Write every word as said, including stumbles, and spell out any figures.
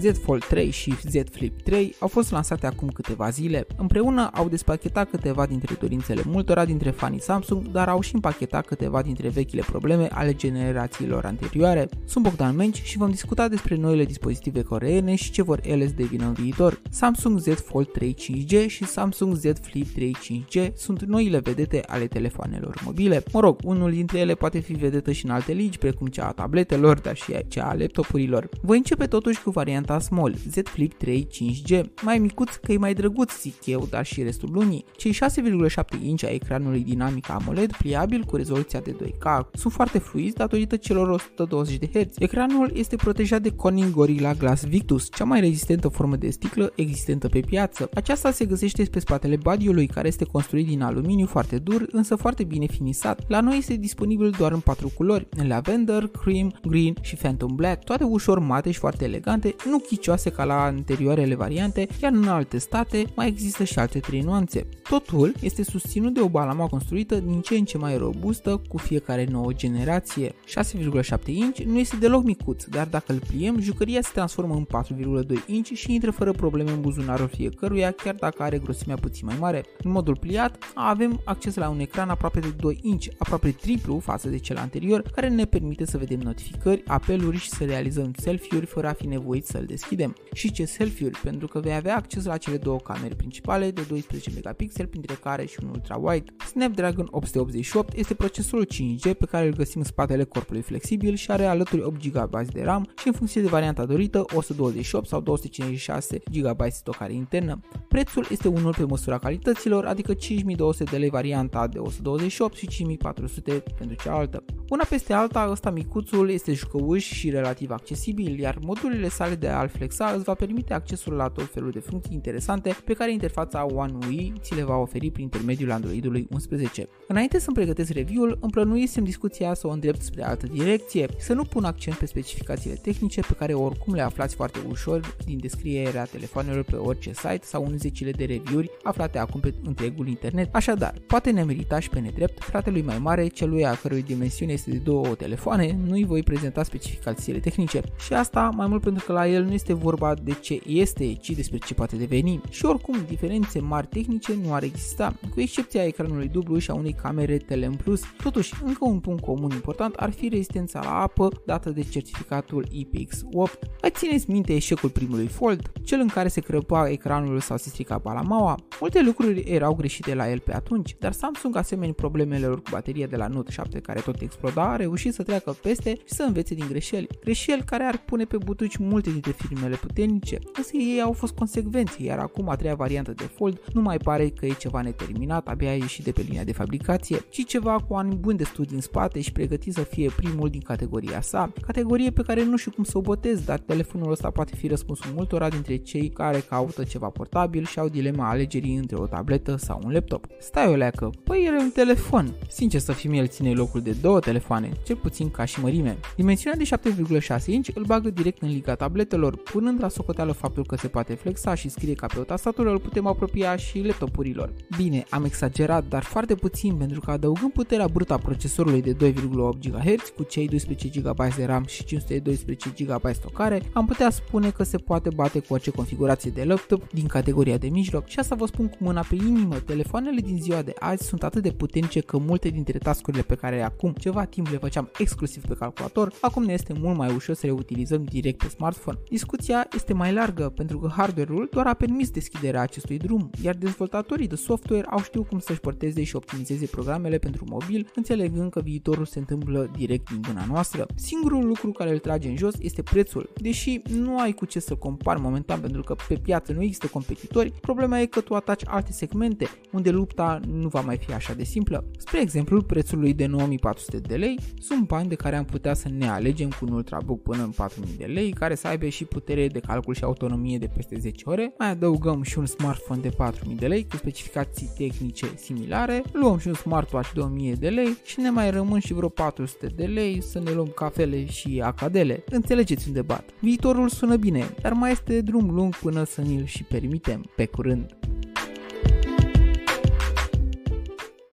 Z Fold trei și Z Flip trei au fost lansate acum câteva zile. Împreună au despachetat câteva dintre dorințele multora dintre fanii Samsung, dar au și împachetat câteva dintre vechile probleme ale generațiilor anterioare. Sunt Bogdan Menci și vom discuta despre noile dispozitive coreene și ce vor ele să devină în viitor. Samsung Z Fold trei cinci G și Samsung Z Flip trei cinci G sunt noile vedete ale telefoanelor mobile. Mă rog, unul dintre ele poate fi vedetă și în alte ligi, precum cea a tabletelor, dar și cea a laptopurilor. Voi începe totuși cu varianta Small, Z Flip trei cinci G, mai micuț că e mai drăguț, zic eu, dar și restul lumii. Cei șase virgulă șapte inci a ecranului dinamic AMOLED pliabil cu rezoluția de doi K sunt foarte fluizi datorită celor o sută douăzeci de herți. Ecranul este protejat de Corning Gorilla Glass Victus, cea mai rezistentă formă de sticlă existentă pe piață. Aceasta se găsește pe spatele badiului, care este construit din aluminiu foarte dur, însă foarte bine finisat. La noi este disponibil doar în patru culori: lavender, cream, green și Phantom Black, toate ușor mate și foarte elegante, nu chicioase ca la anterioarele variante, iar în alte state mai există și alte trei nuanțe. Totul este susținut de o balama construită din ce în ce mai robustă cu fiecare nouă generație. șase virgulă șapte inci nu este deloc micuț, dar dacă îl pliem, jucăria se transformă în patru virgulă doi inci și intră fără probleme în buzunarul fiecăruia, chiar dacă are grosimea puțin mai mare. În modul pliat, avem acces la un ecran aproape de doi inci, aproape triplu față de cel anterior, care ne permite să vedem notificări, apeluri și să realizăm selfie-uri fără a fi nevoit să-l deschidem. Și ce selfie-uri, pentru că vei avea acces la cele două camere principale de doisprezece megapixeli, printre care și un ultra-wide. Snapdragon opt sute optzeci și opt este procesorul cinci G pe care îl găsim în spatele corpului flexibil și are alături opt gigabyte de RAM și, în funcție de varianta dorită, o sută douăzeci și opt sau două sute cincizeci și șase gigabyte stocare internă. Prețul este unul pe măsura calităților, adică cinci mii două sute de lei varianta de o sută douăzeci și opt și cinci mii patru sute pentru cealaltă. Una peste alta, ăsta micuțul este jucăuș și relativ accesibil, iar modurile sale de a-l flexa îți va permite accesul la tot felul de funcții interesante pe care interfața One U I ți le va oferi prin intermediul Androidului unsprezece. Înainte să-mi pregătesc review-ul, îmi plănuiesem discuția să o îndrept spre altă direcție, să nu pun accent pe specificațiile tehnice pe care oricum le aflați foarte ușor din descrierea telefonelor pe orice site sau în zecile de review-uri aflate acum pe întregul internet. Așadar, poate ne merita și pe nedrept fratelui mai mare, celui a cărui dimensiune este de două telefoane, nu-i voi prezenta specificațiile tehnice. Și asta mai mult pentru că la el nu este vorba de ce este, ci despre ce poate deveni. Și oricum, diferențe mari tehnice nu ar exista, cu excepția ecranului dublu și a unei camere tele în plus. Totuși, încă un punct comun important ar fi rezistența la apă dată de certificatul I P X opt. Mai țineți minte eșecul primului Fold, cel în care se crăpa ecranul sau se strica balamaua? Multe lucruri erau greșite la el pe atunci, dar Samsung, asemeni problemelor cu bateria de la Note șapte care tot exploda, a reușit să treacă peste și să învețe din greșeli. Greșeli care ar pune pe butuci multe dintre firmele puternice, însă ei au fost consecvenți, iar acum a treia variantă de Fold nu mai pare că e ceva neterminat, abia a ieșit de pe linia de fabricație, ci ceva cu ani buni de studii în spate și pregătit să fie primul din categoria sa, categorie pe care nu știu cum să o botez, dar telefonul ăsta poate fi răspunsul multora dintre cei care caută ceva portabil și au dilema alegerii între o tabletă sau un laptop. Stai o leacă, păi e un telefon. Sincer să fim, el ține locul de două telefoane, cel puțin ca și mărime. Dimensiunea de șapte virgulă șase inci îl bagă direct în liga tabletelor, punând la socoteală faptul că se poate flexa și scrie ca pe o tastatură, îl putem apropia și laptopurilor. Bine, am exagerat, dar foarte puțin, pentru că adăugând puterea brută a procesorului de doi virgulă opt gigaherți cu cei doisprezece gigabyte de RAM și cinci sute doisprezece gigabyte stocare, am putea spune că se poate bate cu orice configurație de laptop din categoria de mijloc. Și asta vă spun cu mâna pe inimă, telefoanele din ziua de azi sunt atât de puternice că multe dintre tascurile pe care acum ceva timp le făceam exclusiv pe calculator, acum ne este mult mai ușor să le utilizăm direct pe smartphone. Discuția este mai largă, pentru că hardware-ul doar a permis deschiderea acestui drum, iar dezvoltatorii de software au știut cum să-și porteze și optimizeze programele pentru mobil, înțelegând că viitorul se întâmplă direct din gâna noastră. Singurul lucru care îl trage în jos este prețul. Deși nu ai cu ce să compari momentan, pentru că pe piață nu există competitori, problema e că tu ataci alte segmente, unde lupta nu va mai fi așa de simplă. Spre exemplu, prețul lui de nouă mii patru sute de lei sunt bani de care am putea să ne alegem cu un ultrabook până în patru mii de lei, care să aibă și putere de calcul și autonomie de peste zece ore, mai adăugăm și un smartphone de patru mii de lei cu specificații tehnice similare, luăm și un smartwatch de o mie de lei și ne mai rămân și vreo patru sute de lei să ne luăm cafele și acadele. Înțelegeți unde bat. Viitorul sună bine, dar mai este drum lung până să ni-l și permitem. Pe curând!